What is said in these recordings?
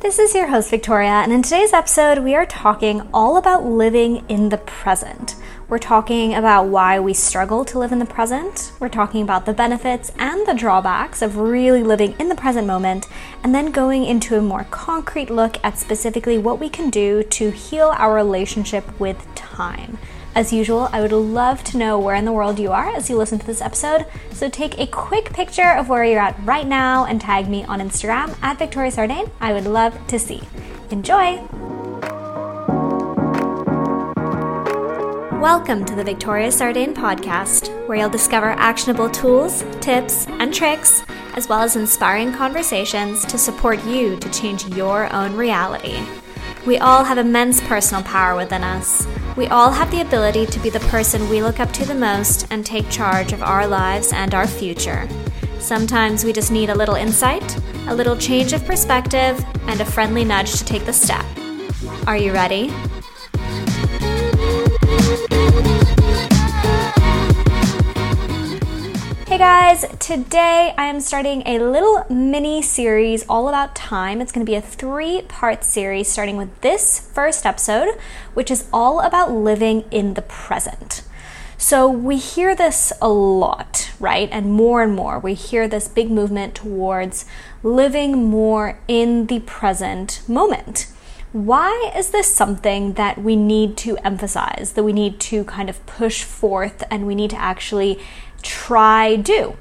This is your host, Victoria, and in today's episode, we are talking all about living in the present. We're talking about why we struggle to live in the present. We're talking about the benefits and the drawbacks of really living in the present moment, and then going into a more concrete look at specifically what we can do to heal our relationship with time. As usual, I would love to know where in the world you are as you listen to this episode, so take a quick picture of where you're at right now and tag me on Instagram at Victoria Sardain. I would love to see. Enjoy! Welcome to the Victoria Sardain podcast, where you'll discover actionable tools, tips, and tricks, as well as inspiring conversations to support you to change your own reality. We all have immense personal power within us. We all have the ability to be the person we look up to the most and take charge of our lives and our future. Sometimes we just need a little insight, a little change of perspective, and a friendly nudge to take the step. Are you ready? Hey guys, today I am starting a little mini series all about time. It's going to be a 3-part series starting with this first episode, which is all about living in the present. So we hear this a lot, right? And more, we hear this big movement towards living more in the present moment. Why is this something that we need to emphasize, that we need to kind of push forth and we need to actually do?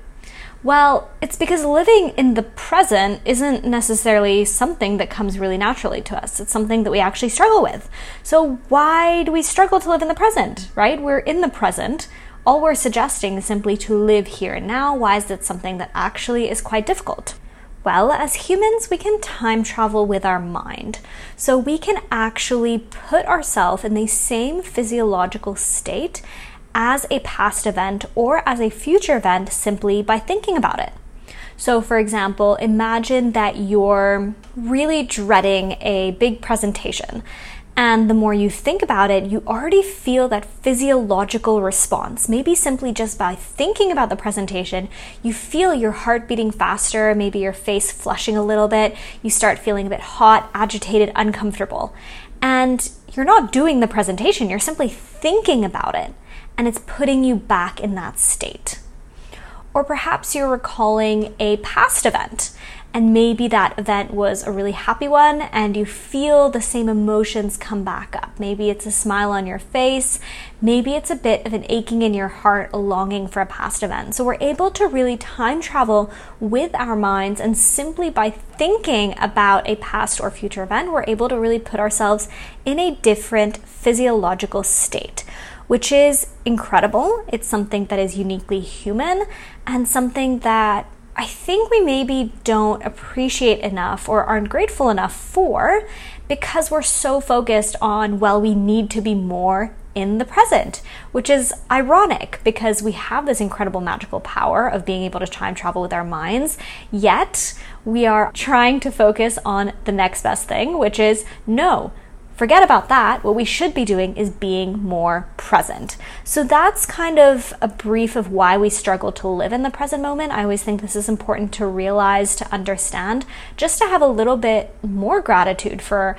Well, it's because living in the present isn't necessarily something that comes really naturally to us. It's something that we actually struggle with. So why do we struggle to live in the present, right? We're in the present. All we're suggesting is simply to live here and now. Why is that something that actually is quite difficult? Well, as humans, we can time travel with our mind. So we can actually put ourselves in the same physiological state as a past event or as a future event simply by thinking about it. So for example, imagine that you're really dreading a big presentation, and the more you think about it, you already feel that physiological response. Maybe simply just by thinking about the presentation, you feel your heart beating faster, maybe your face flushing a little bit, you start feeling a bit hot, agitated, uncomfortable. And you're not doing the presentation, you're simply thinking about it. And it's putting you back in that state. Or perhaps you're recalling a past event, and maybe that event was a really happy one and you feel the same emotions come back up. Maybe it's a smile on your face, maybe it's a bit of an aching in your heart, a longing for a past event. So we're able to really time travel with our minds, and simply by thinking about a past or future event, we're able to really put ourselves in a different physiological state, which is incredible. It's something that is uniquely human and something that I think we maybe don't appreciate enough or aren't grateful enough for, because we're so focused on, well, we need to be more in the present, which is ironic because we have this incredible magical power of being able to time travel with our minds, yet we are trying to focus on the next best thing, which is no. Forget about that. What we should be doing is being more present. So that's kind of a brief of why we struggle to live in the present moment. I always think this is important to realize, to understand, just to have a little bit more gratitude for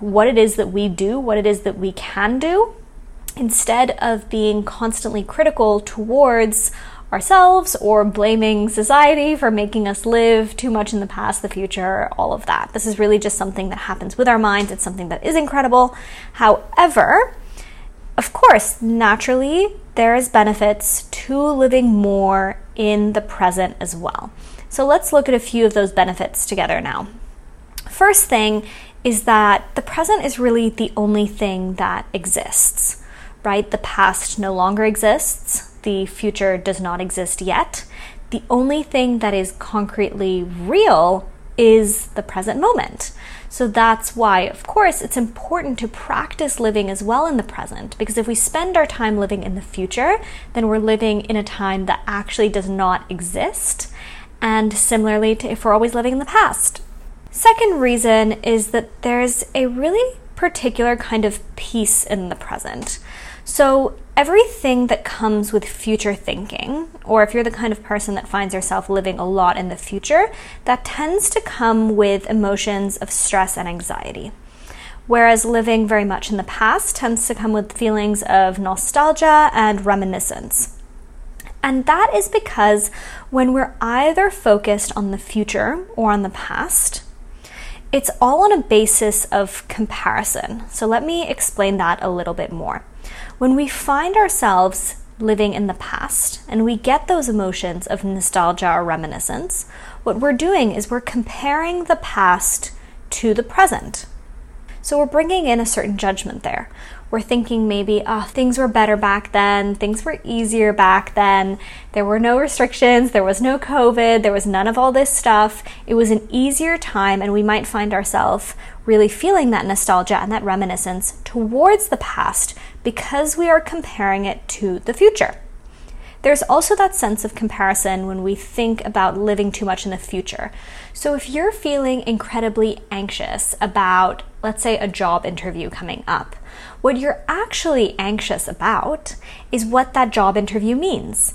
what it is that we do, what it is that we can do, instead of being constantly critical towards ourselves or blaming society for making us live too much in the past, the future, all of that. This is really just something that happens with our minds. It's something that is incredible. However, of course, naturally, there is benefits to living more in the present as well. So let's look at a few of those benefits together now. First thing is that the present is really the only thing that exists, right? The past no longer exists. The future does not exist yet. The only thing that is concretely real is the present moment. So that's why, of course, it's important to practice living as well in the present, because if we spend our time living in the future, then we're living in a time that actually does not exist. And similarly to if we're always living in the past. Second reason is that there's a really particular kind of peace in the present. So everything that comes with future thinking, or if you're the kind of person that finds yourself living a lot in the future, that tends to come with emotions of stress and anxiety. Whereas living very much in the past tends to come with feelings of nostalgia and reminiscence. And that is because when we're either focused on the future or on the past, it's all on a basis of comparison. So let me explain that a little bit more. When we find ourselves living in the past and we get those emotions of nostalgia or reminiscence, what we're doing is we're comparing the past to the present. So we're bringing in a certain judgment there. We're thinking maybe, oh, things were better back then, things were easier back then, there were no restrictions, there was no COVID, there was none of all this stuff. It was an easier time, and we might find ourselves really feeling that nostalgia and that reminiscence towards the past because we are comparing it to the future. There's also that sense of comparison when we think about living too much in the future. So if you're feeling incredibly anxious about, let's say, a job interview coming up, what you're actually anxious about is what that job interview means.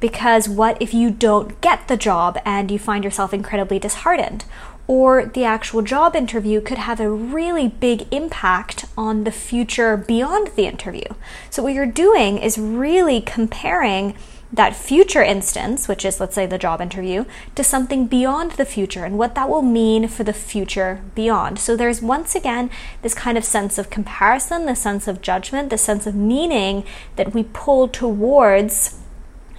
Because what if you don't get the job and you find yourself incredibly disheartened? Or the actual job interview could have a really big impact on the future beyond the interview. So what you're doing is really comparing that future instance, which is, let's say, the job interview, to something beyond the future and what that will mean for the future beyond. So there's once again this kind of sense of comparison, this sense of judgment, this sense of meaning that we pull towards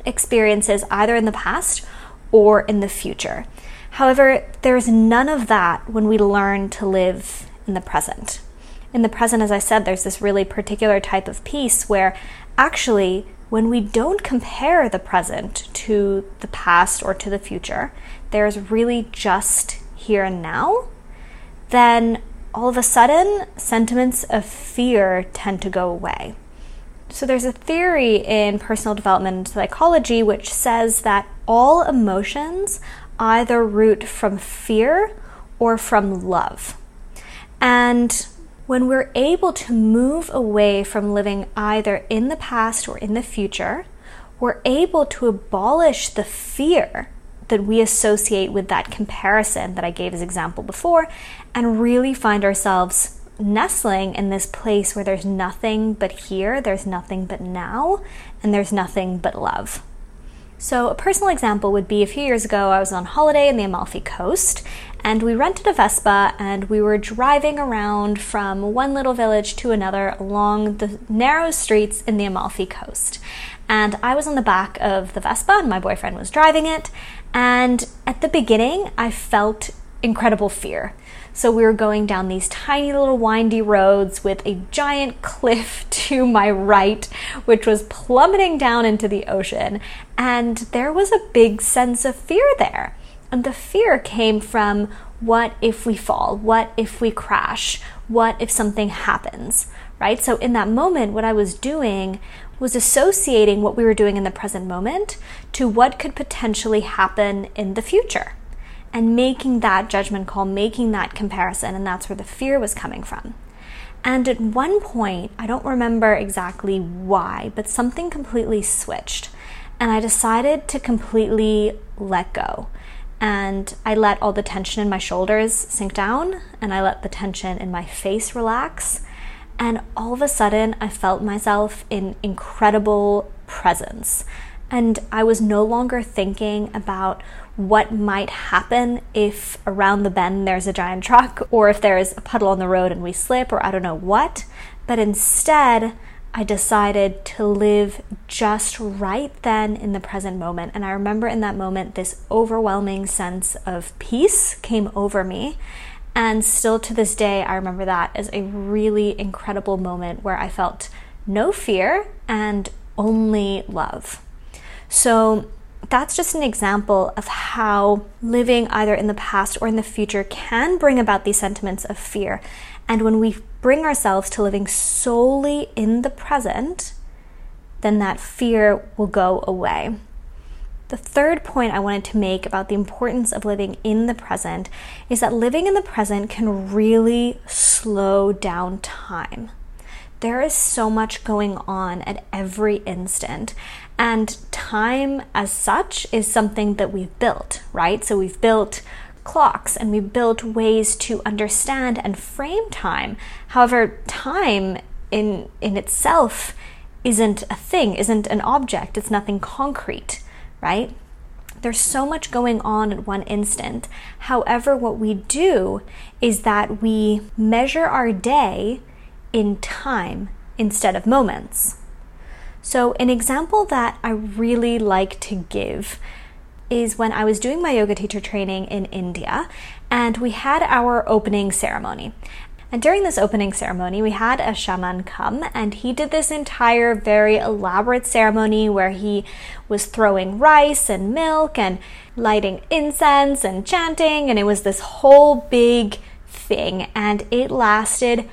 experiences either in the past or in the future. However, there's none of that when we learn to live in the present. In the present, as I said, there's this really particular type of peace where actually when we don't compare the present to the past or to the future, there's really just here and now, then all of a sudden sentiments of fear tend to go away. So there's a theory in personal development psychology which says that all emotions either root from fear or from love. And when we're able to move away from living either in the past or in the future, we're able to abolish the fear that we associate with that comparison that I gave as example before, and really find ourselves nestling in this place where there's nothing but here, there's nothing but now, and there's nothing but love. So a personal example would be a few years ago, I was on holiday in the Amalfi Coast, and we rented a Vespa, and we were driving around from one little village to another along the narrow streets in the Amalfi Coast. And I was on the back of the Vespa, and my boyfriend was driving it, and at the beginning, I felt incredible fear. So we were going down these tiny little windy roads with a giant cliff to my right, which was plummeting down into the ocean. And there was a big sense of fear there. And the fear came from, what if we fall? What if we crash? What if something happens, right? So in that moment, what I was doing was associating what we were doing in the present moment to what could potentially happen in the future, and making that judgment call, making that comparison, and that's where the fear was coming from. And at one point, I don't remember exactly why, but something completely switched, and I decided to completely let go. And I let all the tension in my shoulders sink down, and I let the tension in my face relax, and all of a sudden, I felt myself in incredible presence. And I was no longer thinking about what might happen if around the bend there's a giant truck, or if there's a puddle on the road and we slip, or I don't know what. But instead, I decided to live just right then in the present moment. And I remember in that moment, this overwhelming sense of peace came over me. And still to this day, I remember that as a really incredible moment where I felt no fear and only love. So that's just an example of how living either in the past or in the future can bring about these sentiments of fear. And when we bring ourselves to living solely in the present, then that fear will go away. The third point I wanted to make about the importance of living in the present is that living in the present can really slow down time. there is so much going on at every instant. And time as such is something that we've built, right? So we've built clocks and we've built ways to understand and frame time. However, time in itself isn't a thing, isn't an object, it's nothing concrete, right? There's so much going on at one instant. However, what we do is that we measure our day in time instead of moments. So an example that I really like to give is when I was doing my yoga teacher training in India, and we had our opening ceremony. And during this opening ceremony, we had a shaman come, and he did this entire very elaborate ceremony where he was throwing rice and milk and lighting incense and chanting, and it was this whole big thing, and it lasted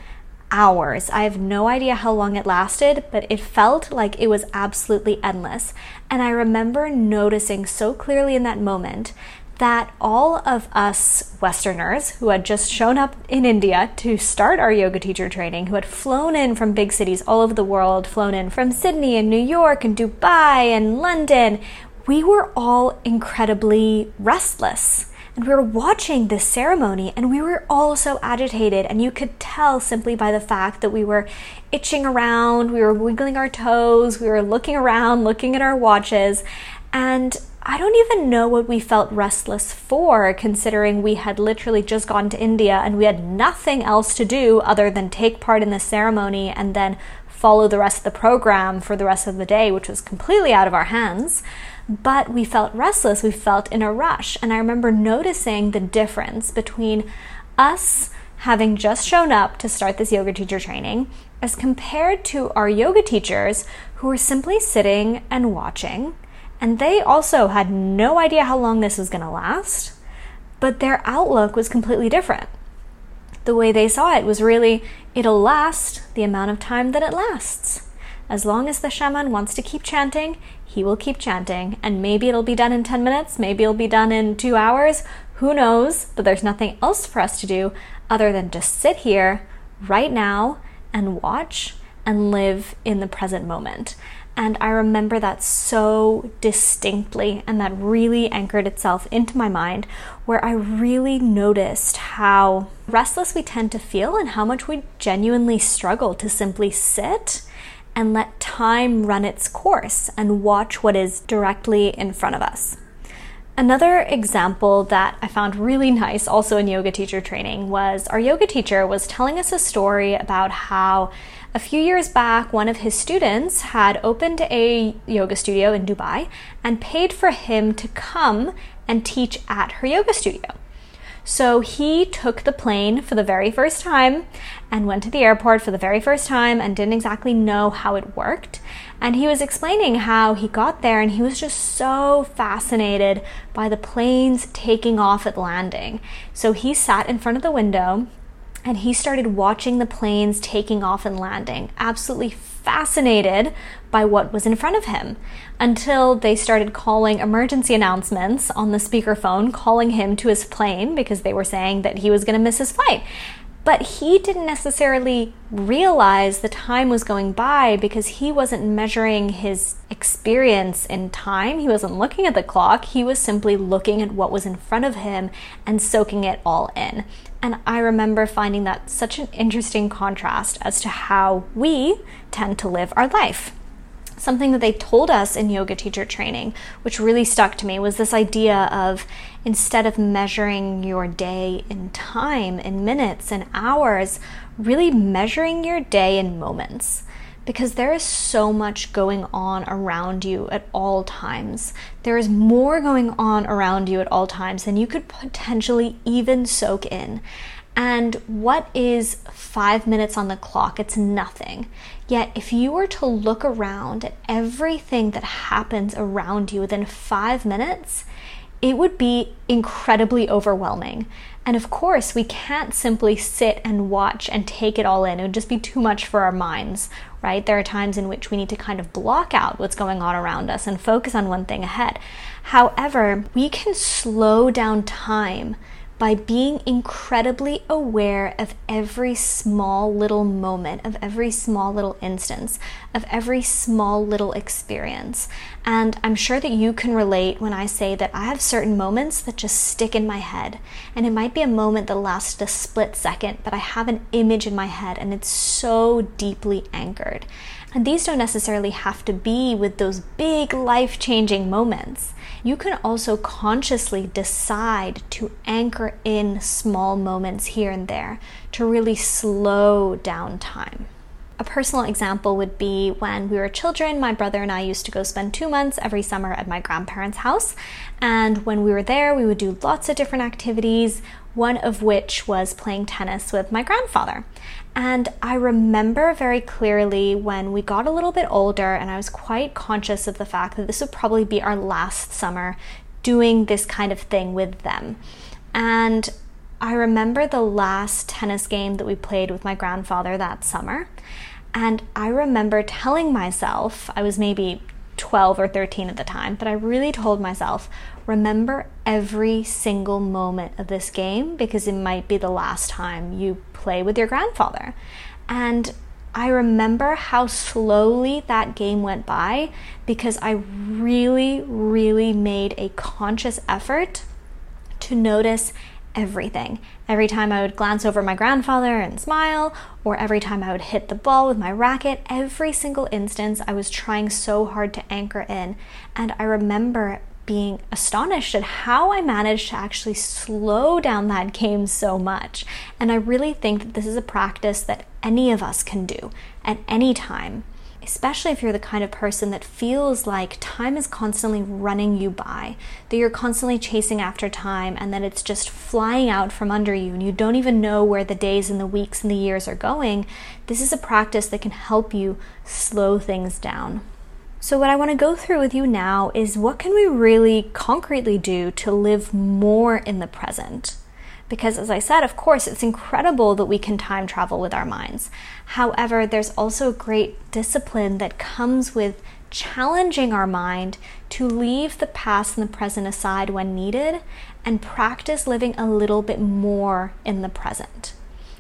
hours. I have no idea how long it lasted, but it felt like it was absolutely endless. And I remember noticing so clearly in that moment that all of us Westerners who had just shown up in India to start our yoga teacher training, who had flown in from big cities all over the world, flown in from Sydney and New York and Dubai and London, we were all incredibly restless. And we were watching this ceremony and we were all so agitated, and you could tell simply by the fact that we were itching around, we were wiggling our toes, we were looking around, looking at our watches, and I don't even know what we felt restless for, considering we had literally just gone to India and we had nothing else to do other than take part in the ceremony and then follow the rest of the program for the rest of the day, which was completely out of our hands. But we felt restless, we felt in a rush. And I remember noticing the difference between us having just shown up to start this yoga teacher training as compared to our yoga teachers who were simply sitting and watching. And they also had no idea how long this was going to last, but their outlook was completely different. The way they saw it was really, it'll last the amount of time that it lasts. As long as the shaman wants to keep chanting, he will keep chanting, and maybe it'll be done in 10 minutes, maybe it'll be done in 2 hours, who knows, but there's nothing else for us to do other than just sit here right now and watch and live in the present moment. And I remember that so distinctly, and that really anchored itself into my mind, where I really noticed how restless we tend to feel and how much we genuinely struggle to simply sit and let time run its course and watch what is directly in front of us. Another example that I found really nice also in yoga teacher training was our yoga teacher was telling us a story about how a few years back one of his students had opened a yoga studio in Dubai and paid for him to come and teach at her yoga studio. So he took the plane for the very first time and went to the airport for the very first time and didn't exactly know how it worked. And he was explaining how he got there, and he was just so fascinated by the planes taking off and landing. So he sat in front of the window and he started watching the planes taking off and landing, absolutely fascinated by what was in front of him, until they started calling emergency announcements on the speakerphone, calling him to his plane because they were saying that he was going to miss his flight. But he didn't necessarily realize the time was going by because he wasn't measuring his experience in time. He wasn't looking at the clock. He was simply looking at what was in front of him and soaking it all in. And I remember finding that such an interesting contrast as to how we tend to live our life. Something that they told us in yoga teacher training, which really stuck to me, was this idea of instead of measuring your day in time, in minutes, in hours, really measuring your day in moments. Because there is so much going on around you at all times. There is more going on around you at all times than you could potentially even soak in. And what is 5 minutes on the clock? It's nothing. Yet if you were to look around at everything that happens around you within 5 minutes, it would be incredibly overwhelming. And of course, we can't simply sit and watch and take it all in. It would just be too much for our minds, right? There are times in which we need to kind of block out what's going on around us and focus on one thing ahead. However, we can slow down time by being incredibly aware of every small little moment, of every small little instance, of every small little experience. And I'm sure that you can relate when I say that I have certain moments that just stick in my head. And it might be a moment that lasts a split second, but I have an image in my head and it's so deeply anchored. And these don't necessarily have to be with those big life-changing moments. You can also consciously decide to anchor in small moments here and there to really slow down time. A personal example would be when we were children, my brother and I used to go spend 2 months every summer at my grandparents' house. And when we were there, we would do lots of different activities, one of which was playing tennis with my grandfather. And I remember very clearly when we got a little bit older and I was quite conscious of the fact that this would probably be our last summer doing this kind of thing with them. And I remember the last tennis game that we played with my grandfather that summer. And I remember telling myself, I was maybe 12 or 13 at the time, but I really told myself, remember every single moment of this game because it might be the last time you play with your grandfather. And I remember how slowly that game went by because I really, really made a conscious effort to notice everything. Every time I would glance over my grandfather and smile, or every time I would hit the ball with my racket, every single instance I was trying so hard to anchor in. And I remember being astonished at how I managed to actually slow down that game so much. And I really think that this is a practice that any of us can do at any time, especially if you're the kind of person that feels like time is constantly running you by, that you're constantly chasing after time and that it's just flying out from under you and you don't even know where the days and the weeks and the years are going. This is a practice that can help you slow things down. So what I want to go through with you now is what can we really concretely do to live more in the present? Because as I said, of course, it's incredible that we can time travel with our minds. However, there's also great discipline that comes with challenging our mind to leave the past and the present aside when needed and practice living a little bit more in the present.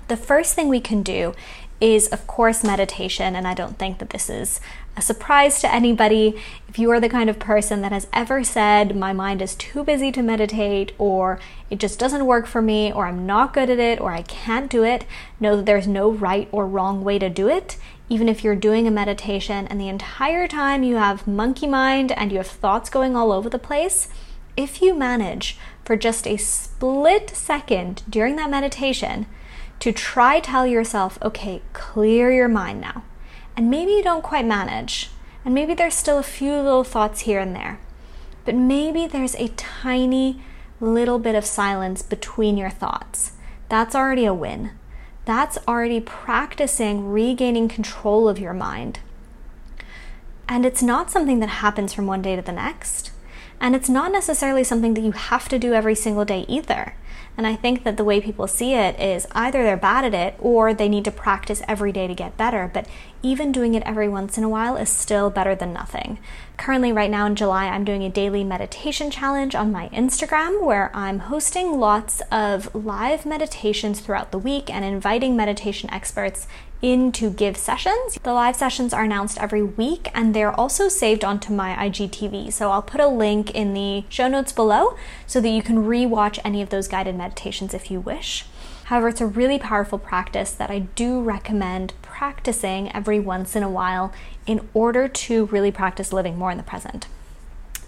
The first thing we can do is, of course, meditation, and I don't think that this is a surprise to anybody. If you are the kind of person that has ever said, my mind is too busy to meditate, or it just doesn't work for me, or I'm not good at it, or I can't do it, know that there's no right or wrong way to do it. Even if you're doing a meditation and the entire time you have monkey mind and you have thoughts going all over the place, if you manage for just a split second during that meditation to tell yourself, okay, clear your mind now. And maybe you don't quite manage, and maybe there's still a few little thoughts here and there, but maybe there's a tiny little bit of silence between your thoughts. That's already a win. That's already practicing regaining control of your mind. And it's not something that happens from one day to the next, and it's not necessarily something that you have to do every single day either. And I think that the way people see it is either they're bad at it or they need to practice every day to get better, but even doing it every once in a while is still better than nothing. Currently, right now in July, I'm doing a daily meditation challenge on my Instagram where I'm hosting lots of live meditations throughout the week and inviting meditation experts in to give sessions. The live sessions are announced every week and they're also saved onto my IGTV. So I'll put a link in the show notes below so that you can rewatch any of those guided meditations if you wish. However, it's a really powerful practice that I do recommend practicing every once in a while in order to really practice living more in the present.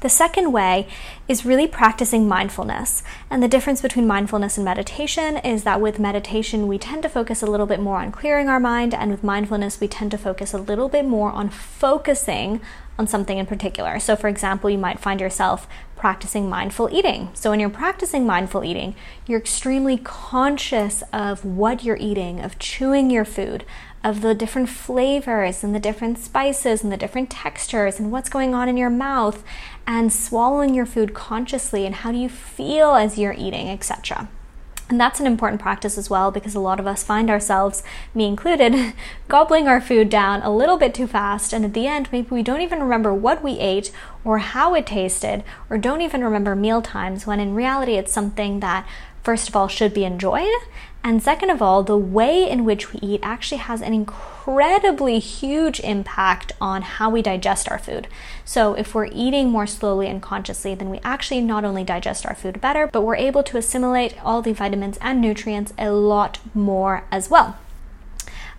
The second way is really practicing mindfulness. And the difference between mindfulness and meditation is that with meditation, we tend to focus a little bit more on clearing our mind, and with mindfulness, we tend to focus a little bit more on focusing on something in particular. So for example, you might find yourself practicing mindful eating. So when you're practicing mindful eating, you're extremely conscious of what you're eating, of chewing your food, of the different flavors and the different spices and the different textures and what's going on in your mouth and swallowing your food consciously and how do you feel as you're eating, etc. And that's an important practice as well because a lot of us find ourselves, me included, gobbling our food down a little bit too fast and at the end maybe we don't even remember what we ate or how it tasted or don't even remember meal times when in reality it's something that first of all, should be enjoyed. And second of all, the way in which we eat actually has an incredibly huge impact on how we digest our food. So if we're eating more slowly and consciously, then we actually not only digest our food better, but we're able to assimilate all the vitamins and nutrients a lot more as well.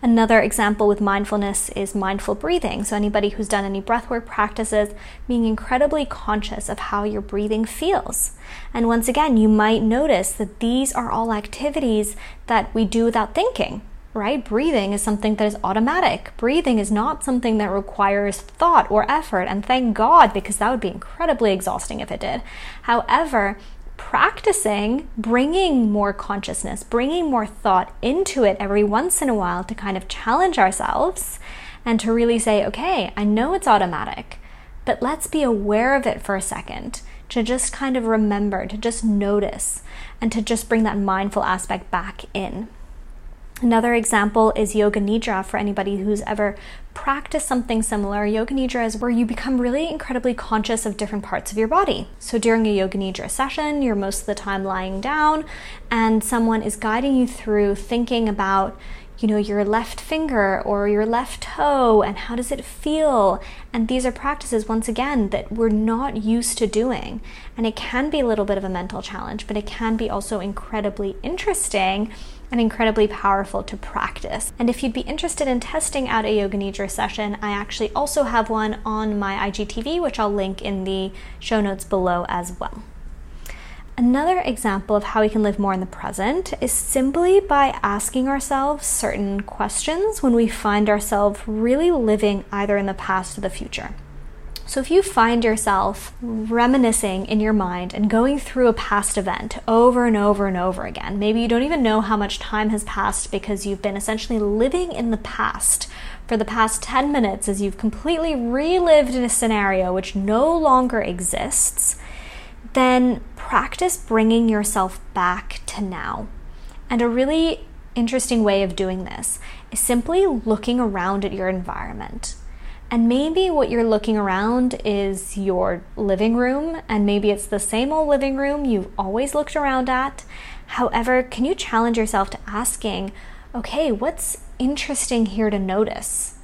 Another example with mindfulness is mindful breathing. So anybody who's done any breathwork practices, being incredibly conscious of how your breathing feels. And once again, you might notice that these are all activities that we do without thinking, right? Breathing is something that is automatic. Breathing is not something that requires thought or effort, and thank God, because that would be incredibly exhausting if it did. However, practicing bringing more consciousness, bringing more thought into it every once in a while to kind of challenge ourselves and to really say, okay, I know it's automatic, but let's be aware of it for a second, to just kind of remember, to just notice, and to just bring that mindful aspect back in. Another example is Yoga Nidra for anybody who's ever practiced something similar. Yoga Nidra is where you become really incredibly conscious of different parts of your body. So during a Yoga Nidra session, you're most of the time lying down and someone is guiding you through thinking about, you know, your left finger or your left toe and how does it feel? And these are practices, once again, that we're not used to doing. And it can be a little bit of a mental challenge, but it can be also incredibly interesting and incredibly powerful to practice. And if you'd be interested in testing out a Yoga Nidra session, I actually also have one on my IGTV, which I'll link in the show notes below as well. Another example of how we can live more in the present is simply by asking ourselves certain questions when we find ourselves really living either in the past or the future. So if you find yourself reminiscing in your mind and going through a past event over and over and over again, maybe you don't even know how much time has passed because you've been essentially living in the past for the past 10 minutes as you've completely relived in a scenario which no longer exists, then practice bringing yourself back to now. And a really interesting way of doing this is simply looking around at your environment. And maybe what you're looking around is your living room, and maybe it's the same old living room you've always looked around at. However, can you challenge yourself to asking, okay, what's interesting here to notice?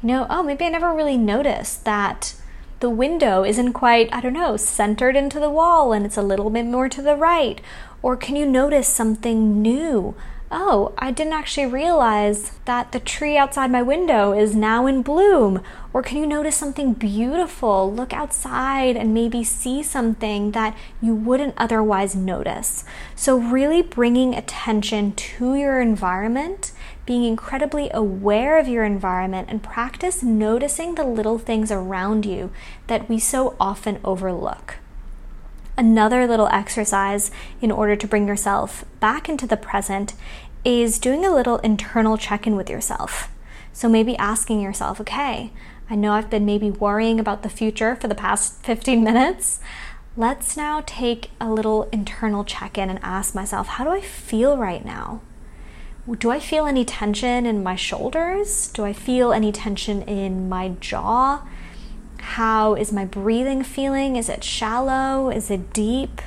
You know, oh, maybe I never really noticed that the window isn't quite, I don't know, centered into the wall and it's a little bit more to the right. Or can you notice something new? Oh, I didn't actually realize that the tree outside my window is now in bloom. Or can you notice something beautiful? Look outside and maybe see something that you wouldn't otherwise notice. So really bringing attention to your environment, being incredibly aware of your environment, and practice noticing the little things around you that we so often overlook. Another little exercise in order to bring yourself back into the present is doing a little internal check-in with yourself. So maybe asking yourself, okay, I know I've been maybe worrying about the future for the past 15 minutes. Let's now take a little internal check-in and ask myself, how do I feel right now? Do I feel any tension in my shoulders? Do I feel any tension in my jaw? How is my breathing feeling? Is it shallow? Is it deep?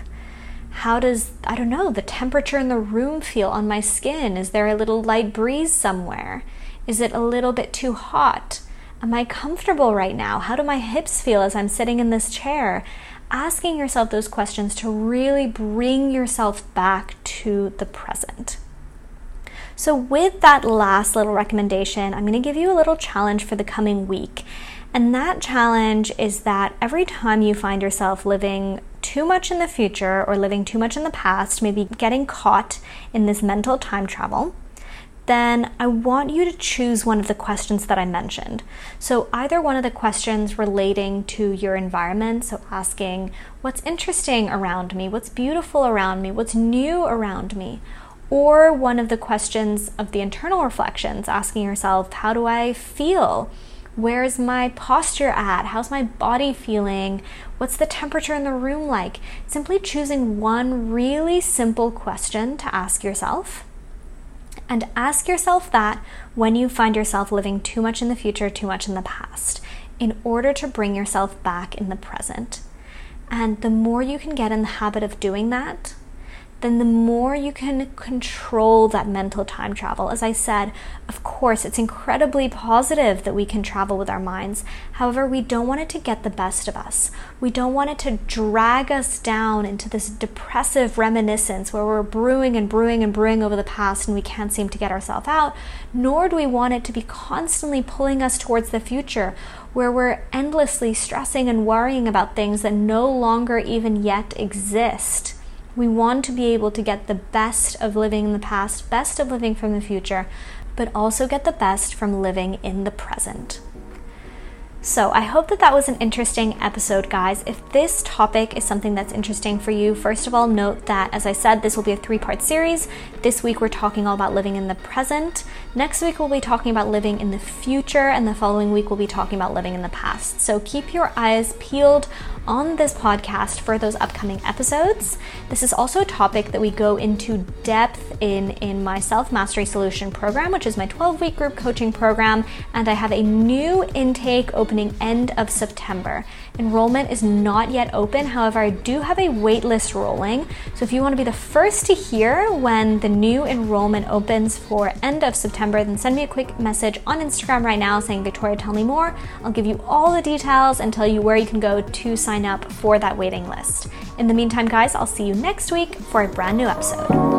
How does, I don't know, the temperature in the room feel on my skin? Is there a little light breeze somewhere? Is it a little bit too hot? Am I comfortable right now? How do my hips feel as I'm sitting in this chair? Asking yourself those questions to really bring yourself back to the present. So with that last little recommendation, I'm going to give you a little challenge for the coming week. And that challenge is that every time you find yourself living too much in the future or living too much in the past, maybe getting caught in this mental time travel, then I want you to choose one of the questions that I mentioned. So either one of the questions relating to your environment, so asking what's interesting around me, what's beautiful around me, what's new around me, or one of the questions of the internal reflections, asking yourself, how do I feel? Where's my posture at? How's my body feeling? What's the temperature in the room like? Simply choosing one really simple question to ask yourself. And ask yourself that when you find yourself living too much in the future, too much in the past, in order to bring yourself back in the present. And the more you can get in the habit of doing that, then the more you can control that mental time travel. As I said, of course, it's incredibly positive that we can travel with our minds. However, we don't want it to get the best of us. We don't want it to drag us down into this depressive reminiscence where we're brewing over the past and we can't seem to get ourselves out, nor do we want it to be constantly pulling us towards the future where we're endlessly stressing and worrying about things that no longer even yet exist. We want to be able to get the best of living in the past, best of living from the future, but also get the best from living in the present. So I hope that that was an interesting episode, guys. If this topic is something that's interesting for you, first of all, note that, as I said, this will be a 3-part series. This week, we're talking all about living in the present. Next week, we'll be talking about living in the future, and the following week, we'll be talking about living in the past. So keep your eyes peeled on this podcast for those upcoming episodes. This is also a topic that we go into depth in my Self-Mastery Solution program, which is my 12-week group coaching program, and I have a new intake opening end of September. Enrollment is not yet open, however, I do have a wait list rolling, so if you want to be the first to hear when the new enrollment opens for end of September, then send me a quick message on Instagram right now saying, "Victoria, tell me more." I'll give you all the details and tell you where you can go to sign up for that waiting list. In the meantime, guys, I'll see you next week for a brand new episode.